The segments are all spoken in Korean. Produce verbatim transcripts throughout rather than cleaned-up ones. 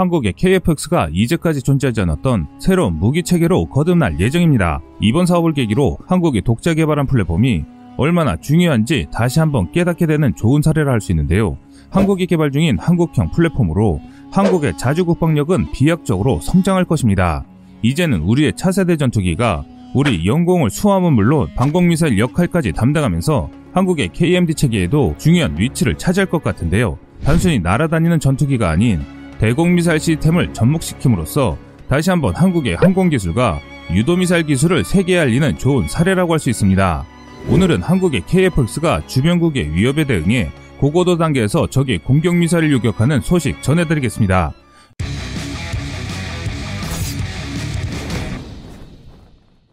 한국의 케이에프 엑스가 이제까지 존재하지 않았던 새로운 무기체계로 거듭날 예정입니다. 이번 사업을 계기로 한국이 독자 개발한 플랫폼이 얼마나 중요한지 다시 한번 깨닫게 되는 좋은 사례라 할 수 있는데요. 한국이 개발 중인 한국형 플랫폼으로 한국의 자주국방력은 비약적으로 성장할 것입니다. 이제는 우리의 차세대 전투기가 우리 영공을 수호함은 물론 방공미사일 역할까지 담당하면서 한국의 케이엠디 체계에도 중요한 위치를 차지할 것 같은데요. 단순히 날아다니는 전투기가 아닌 대공미사일 시스템을 접목시킴으로써 다시 한번 한국의 항공기술과 유도미사일 기술을 세계에 알리는 좋은 사례라고 할 수 있습니다. 오늘은 한국의 케이에프 엑스가 주변국의 위협에 대응해 고고도 단계에서 적의 공격미사일을 요격하는 소식 전해드리겠습니다.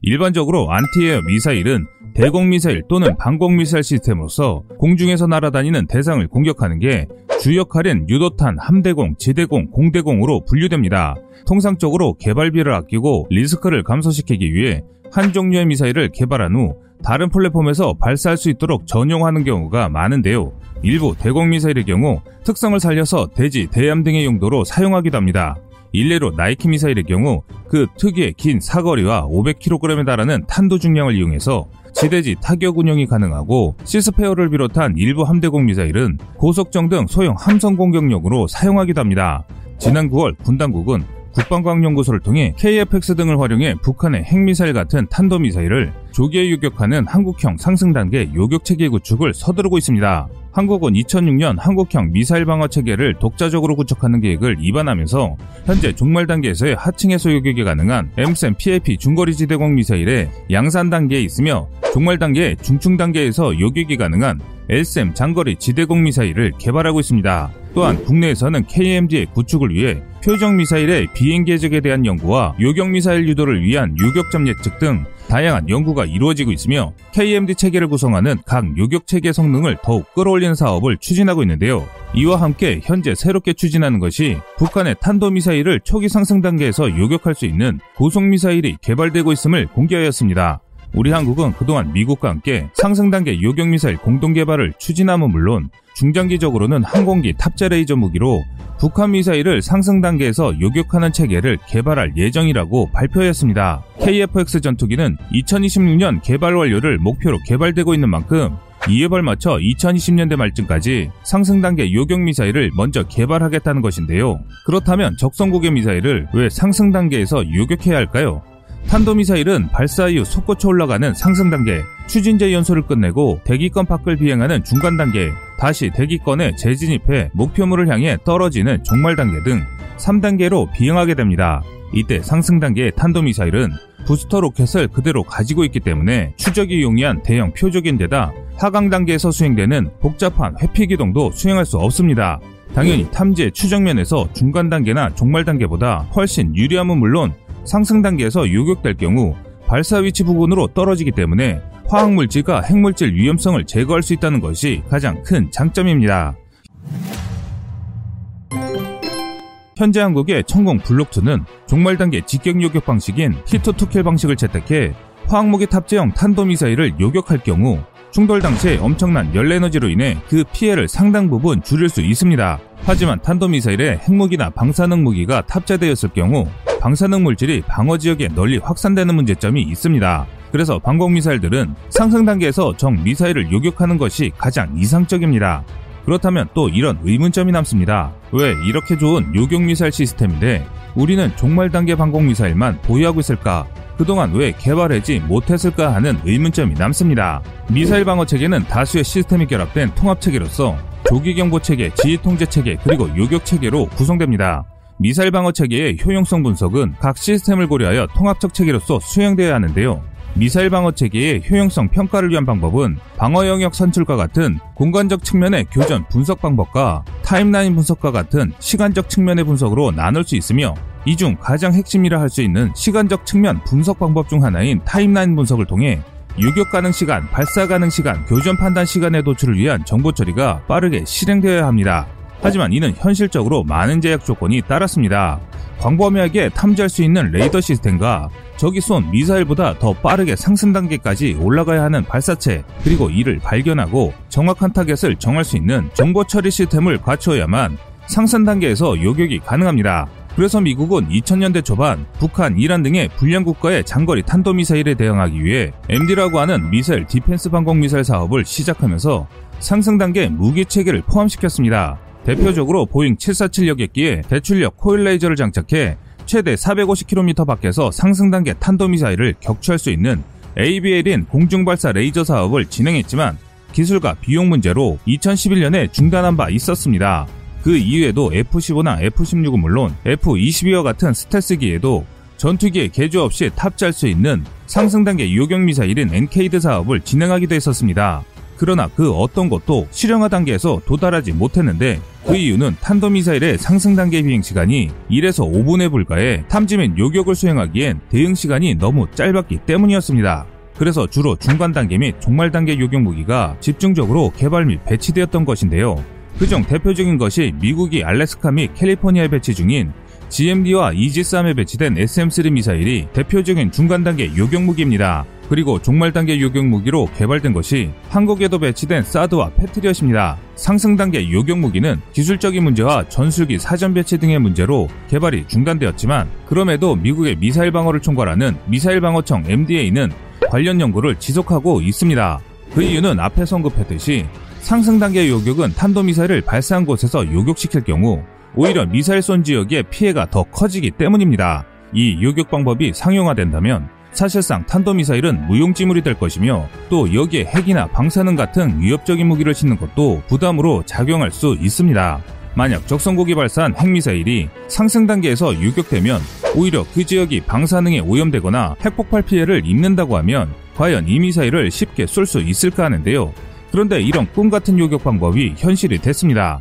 일반적으로 안티에어 미사일은 대공미사일 또는 방공미사일 시스템으로서 공중에서 날아다니는 대상을 공격하는 게 주역할인 유도탄, 함대공, 지대공, 공대공으로 분류됩니다. 통상적으로 개발비를 아끼고 리스크를 감소시키기 위해 한 종류의 미사일을 개발한 후 다른 플랫폼에서 발사할 수 있도록 전용하는 경우가 많은데요. 일부 대공미사일의 경우 특성을 살려서 대지, 대함 등의 용도로 사용하기도 합니다. 일례로 나이키 미사일의 경우 그 특유의 긴 사거리와 오백 킬로그램에 달하는 탄두 중량을 이용해서 지대지 타격 운용이 가능하고 시스페어를 비롯한 일부 함대공 미사일은 고속정 등 소형 함성 공격용으로 사용하기도 합니다. 지난 구월 군 당국은 국방과학연구소를 통해 케이에프 엑스 등을 활용해 북한의 핵미사일 같은 탄도미사일을 조기에 요격하는 한국형 상승단계 요격체계 구축을 서두르고 있습니다. 한국은 이천육 년 한국형 미사일 방어체계를 독자적으로 구축하는 계획을 입안하면서 현재 종말 단계에서의 하층에서 요격이 가능한 엠 샘 피 에이 피 중거리 지대공 미사일의 양산 단계에 있으며 종말 단계 중층 단계에서 요격이 가능한 엘 샘 장거리 지대공 미사일을 개발하고 있습니다. 또한 국내에서는 케이엠디의 구축을 위해 표적 미사일의 비행기 해적에 대한 연구와 요격 미사일 유도를 위한 요격점 예측 등 다양한 연구가 이루어지고 있으며 케이엠디 체계를 구성하는 각 요격 체계 성능을 더욱 끌어올리는 사업을 추진하고 있는데요. 이와 함께 현재 새롭게 추진하는 것이 북한의 탄도 미사일을 초기 상승 단계에서 요격할 수 있는 고속 미사일이 개발되고 있음을 공개하였습니다. 우리 한국은 그동안 미국과 함께 상승 단계 요격 미사일 공동 개발을 추진함은 물론 중장기적으로는 항공기 탑재 레이저 무기로 북한 미사일을 상승 단계에서 요격하는 체계를 개발할 예정이라고 발표했습니다. 케이에프 엑스 전투기는 이천이십육 년 개발 완료를 목표로 개발되고 있는 만큼 이에 발맞춰 이천이십 년대 말쯤까지 상승 단계 요격 미사일을 먼저 개발하겠다는 것인데요. 그렇다면 적성국의 미사일을 왜 상승 단계에서 요격해야 할까요? 탄도미사일은 발사 이후 솟구쳐 올라가는 상승 단계, 추진제 연소를 끝내고 대기권 밖을 비행하는 중간 단계, 다시 대기권에 재진입해 목표물을 향해 떨어지는 종말 단계 등 삼 단계로 비행하게 됩니다. 이때 상승 단계의 탄도미사일은 부스터 로켓을 그대로 가지고 있기 때문에 추적이 용이한 대형 표적인 데다 하강 단계에서 수행되는 복잡한 회피기동도 수행할 수 없습니다. 당연히 탐지의 추정면에서 중간 단계나 종말 단계보다 훨씬 유리함은 물론 상승 단계에서 요격될 경우 발사 위치 부근으로 떨어지기 때문에 화학물질과 핵물질 위험성을 제거할 수 있다는 것이 가장 큰 장점입니다. 현재 한국의 천공 블록 이는 종말 단계 직격 요격 방식인 히트 투킬 방식을 채택해 화학무기 탑재형 탄도미사일을 요격할 경우 충돌 당시의 엄청난 열에너지로 인해 그 피해를 상당 부분 줄일 수 있습니다. 하지만 탄도미사일에 핵무기나 방사능 무기가 탑재되었을 경우 방사능 물질이 방어 지역에 널리 확산되는 문제점이 있습니다. 그래서 방공미사일들은 상승 단계에서 적 미사일을 요격하는 것이 가장 이상적입니다. 그렇다면 또 이런 의문점이 남습니다. 왜 이렇게 좋은 요격미사일 시스템인데 우리는 종말 단계 방공미사일만 보유하고 있을까? 그동안 왜 개발하지 못했을까 하는 의문점이 남습니다. 미사일 방어체계는 다수의 시스템이 결합된 통합체계로서 조기경보체계, 지휘통제체계, 그리고 요격체계로 구성됩니다. 미사일 방어체계의 효용성 분석은 각 시스템을 고려하여 통합적 체계로서 수행되어야 하는데요. 미사일 방어체계의 효용성 평가를 위한 방법은 방어 영역 선출과 같은 공간적 측면의 교전 분석 방법과 타임라인 분석과 같은 시간적 측면의 분석으로 나눌 수 있으며 이 중 가장 핵심이라 할 수 있는 시간적 측면 분석 방법 중 하나인 타임라인 분석을 통해 요격 가능 시간, 발사 가능 시간, 교전 판단 시간의 도출을 위한 정보 처리가 빠르게 실행되어야 합니다. 하지만 이는 현실적으로 많은 제약 조건이 따랐습니다. 광범위하게 탐지할 수 있는 레이더 시스템과 적이 쏜 미사일보다 더 빠르게 상승 단계까지 올라가야 하는 발사체, 그리고 이를 발견하고 정확한 타겟을 정할 수 있는 정보 처리 시스템을 갖추어야만 상산 단계에서 요격이 가능합니다. 그래서 미국은 이천 년대 초반 북한, 이란 등의 불량 국가의 장거리 탄도미사일에 대응하기 위해 엠디라고 하는 미사일 디펜스 방공미사일 사업을 시작하면서 상승 단계 무기 체계를 포함시켰습니다. 대표적으로 보잉 칠사칠 여객기에 대출력 코일 레이저를 장착해 최대 사백오십 킬로미터 밖에서 상승 단계 탄도미사일을 격추할 수 있는 에이비엘인 공중발사 레이저 사업을 진행했지만 기술과 비용 문제로 이천십일 년에 중단한 바 있었습니다. 그 이후에도 에프 십오나 에프 십육은 물론 에프 이십이와 같은 스텔스기에도 전투기에 개조 없이 탑재할 수 있는 상승 단계 요격 미사일인 엔케이드 사업을 진행하기도 했었습니다. 그러나 그 어떤 것도 실용화 단계에서 도달하지 못했는데 그 이유는 탄도미사일의 상승 단계 비행 시간이 일에서 오 분에 불과해 탐지맨 요격을 수행하기엔 대응 시간이 너무 짧았기 때문이었습니다. 그래서 주로 중간 단계 및 종말 단계 요격 무기가 집중적으로 개발 및 배치되었던 것인데요. 그중 대표적인 것이 미국이 알래스카 및 캘리포니아에 배치 중인 지엠디와 이지스함에 배치된 에스엠 쓰리 미사일이 대표적인 중간 단계 요격 무기입니다. 그리고 종말 단계 요격 무기로 개발된 것이 한국에도 배치된 사드와 패트리엇입니다. 상승 단계 요격 무기는 기술적인 문제와 전술기 사전 배치 등의 문제로 개발이 중단되었지만 그럼에도 미국의 미사일 방어를 총괄하는 미사일 방어청 엠디에이는 관련 연구를 지속하고 있습니다. 그 이유는 앞에 언급했듯이 상승 단계 요격은 탄도미사일을 발사한 곳에서 요격시킬 경우 오히려 미사일 쏜 지역의 피해가 더 커지기 때문입니다. 이 요격 방법이 상용화된다면 사실상 탄도미사일은 무용지물이 될 것이며 또 여기에 핵이나 방사능 같은 위협적인 무기를 싣는 것도 부담으로 작용할 수 있습니다. 만약 적성국이 발사한 핵미사일이 상승 단계에서 요격되면 오히려 그 지역이 방사능에 오염되거나 핵폭발 피해를 입는다고 하면 과연 이 미사일을 쉽게 쏠 수 있을까 하는데요. 그런데 이런 꿈같은 요격 방법이 현실이 됐습니다.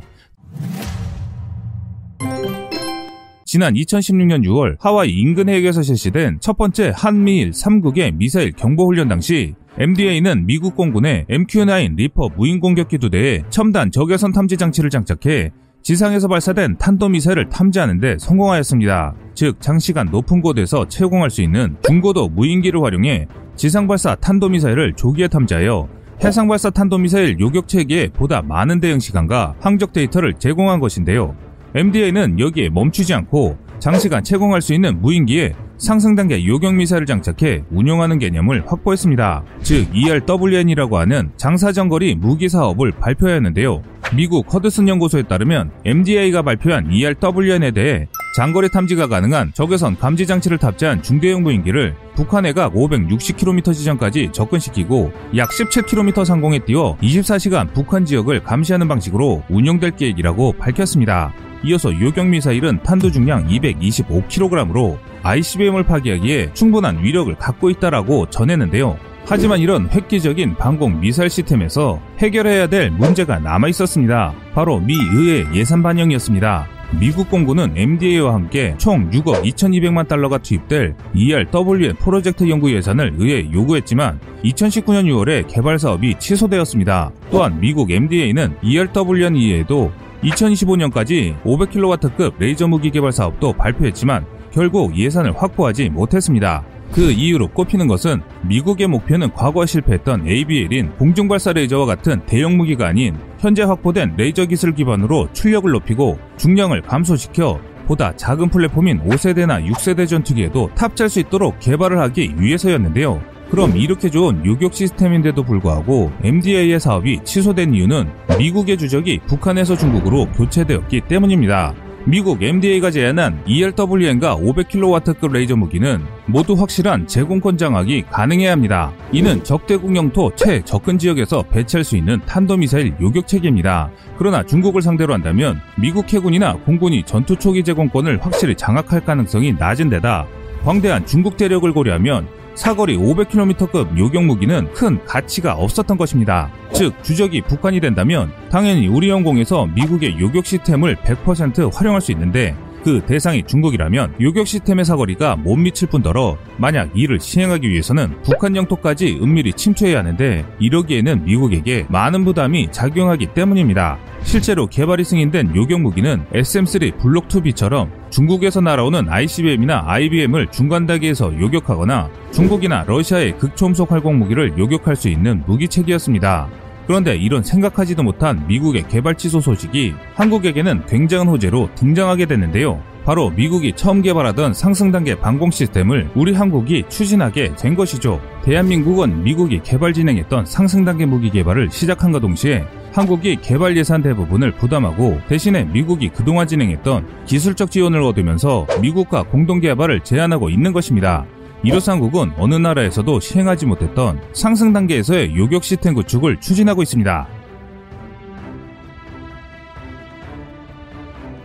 지난 이천십육 년 유월 하와이 인근 해역에서 실시된 첫 번째 한미일 삼 국의 미사일 경보훈련 당시 엠디에이는 미국 공군의 엠큐 나인 리퍼 무인공격기 두 대에 첨단 적외선 탐지 장치를 장착해 지상에서 발사된 탄도미사일을 탐지하는 데 성공하였습니다. 즉 장시간 높은 곳에서 채공할 수 있는 중고도 무인기를 활용해 지상발사 탄도미사일을 조기에 탐지하여 해상발사 탄도미사일 요격체계에 보다 많은 대응시간과 항적 데이터를 제공한 것인데요. 엠디에이는 여기에 멈추지 않고 장시간 채공할 수 있는 무인기에 상승단계 요격미사일을 장착해 운용하는 개념을 확보했습니다. 즉 이알더블유엔이라고 하는 장사정거리 무기사업을 발표하였는데요. 미국 허드슨 연구소에 따르면 엠디에이가 발표한 이알더블유엔에 대해 장거리 탐지가 가능한 적외선 감지 장치를 탑재한 중대형 무인기를 북한 해각 오백육십 킬로미터 지점까지 접근시키고 약 십칠 킬로미터 상공에 띄워 이십사 시간 북한 지역을 감시하는 방식으로 운용될 계획이라고 밝혔습니다. 이어서 요격미사일은 탄두 중량 이백이십오 킬로그램으로 아이씨비엠을 파괴하기에 충분한 위력을 갖고 있다라고 전했는데요. 하지만 이런 획기적인 방공 미사일 시스템에서 해결해야 될 문제가 남아있었습니다. 바로 미 의회 예산 반영이었습니다. 미국 공군은 엠디에이와 함께 총 육억 이천이백만 달러가 투입될 이알더블유엔 프로젝트 연구 예산을 의회에 요구했지만 이천십구 년 유월에 개발 사업이 취소되었습니다. 또한 미국 엠디에이는 이알더블유엔 이외에도 이천이십오 년까지 오백 킬로와트급 레이저 무기 개발 사업도 발표했지만 결국 예산을 확보하지 못했습니다. 그 이유로 꼽히는 것은 미국의 목표는 과거 실패했던 에이비엘인 공중발사 레이저와 같은 대형 무기가 아닌 현재 확보된 레이저 기술 기반으로 출력을 높이고 중량을 감소시켜 보다 작은 플랫폼인 오 세대나 육 세대 전투기에도 탑재할 수 있도록 개발을 하기 위해서였는데요. 그럼 이렇게 좋은 요격 시스템인데도 불구하고 엠디에이의 사업이 취소된 이유는 미국의 주적이 북한에서 중국으로 교체되었기 때문입니다. 미국 엠디에이가 제안한 이알더블유엔과 오백 킬로와트급 레이저 무기는 모두 확실한 제공권 장악이 가능해야 합니다. 이는 적대국 영토 최접근 지역에서 배치할 수 있는 탄도미사일 요격체계입니다. 그러나 중국을 상대로 한다면 미국 해군이나 공군이 전투 초기 제공권을 확실히 장악할 가능성이 낮은 데다 광대한 중국 대륙을 고려하면 사거리 오백 킬로미터급 요격 무기는 큰 가치가 없었던 것입니다. 즉 주적이 북한이 된다면 당연히 우리 영공에서 미국의 요격 시스템을 백 퍼센트 활용할 수 있는데 그 대상이 중국이라면 요격 시스템의 사거리가 못 미칠 뿐더러 만약 이를 시행하기 위해서는 북한 영토까지 은밀히 침투해야 하는데 이러기에는 미국에게 많은 부담이 작용하기 때문입니다. 실제로 개발이 승인된 요격 무기는 에스엠 쓰리 블록 투비처럼 중국에서 날아오는 아이씨비엠이나 아이비엠을 중간 단계에서 요격하거나 중국이나 러시아의 극초음속 활공 무기를 요격할 수 있는 무기체계였습니다. 그런데 이런 생각하지도 못한 미국의 개발 취소 소식이 한국에게는 굉장한 호재로 등장하게 됐는데요. 바로 미국이 처음 개발하던 상승단계 방공 시스템을 우리 한국이 추진하게 된 것이죠. 대한민국은 미국이 개발 진행했던 상승단계 무기 개발을 시작한과 동시에 한국이 개발 예산 대부분을 부담하고 대신에 미국이 그동안 진행했던 기술적 지원을 얻으면서 미국과 공동 개발을 제안하고 있는 것입니다. 이로써 한국은 어느 나라에서도 시행하지 못했던 상승 단계에서의 요격 시스템 구축을 추진하고 있습니다.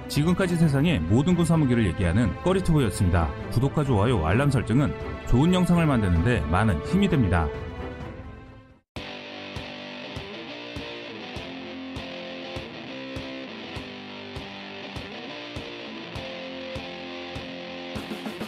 지금까지 세상의 모든 군 사무기를 얘기하는 꺼리튜브였습니다. 구독과 좋아요, 알람 설정은 좋은 영상을 만드는데 많은 힘이 됩니다.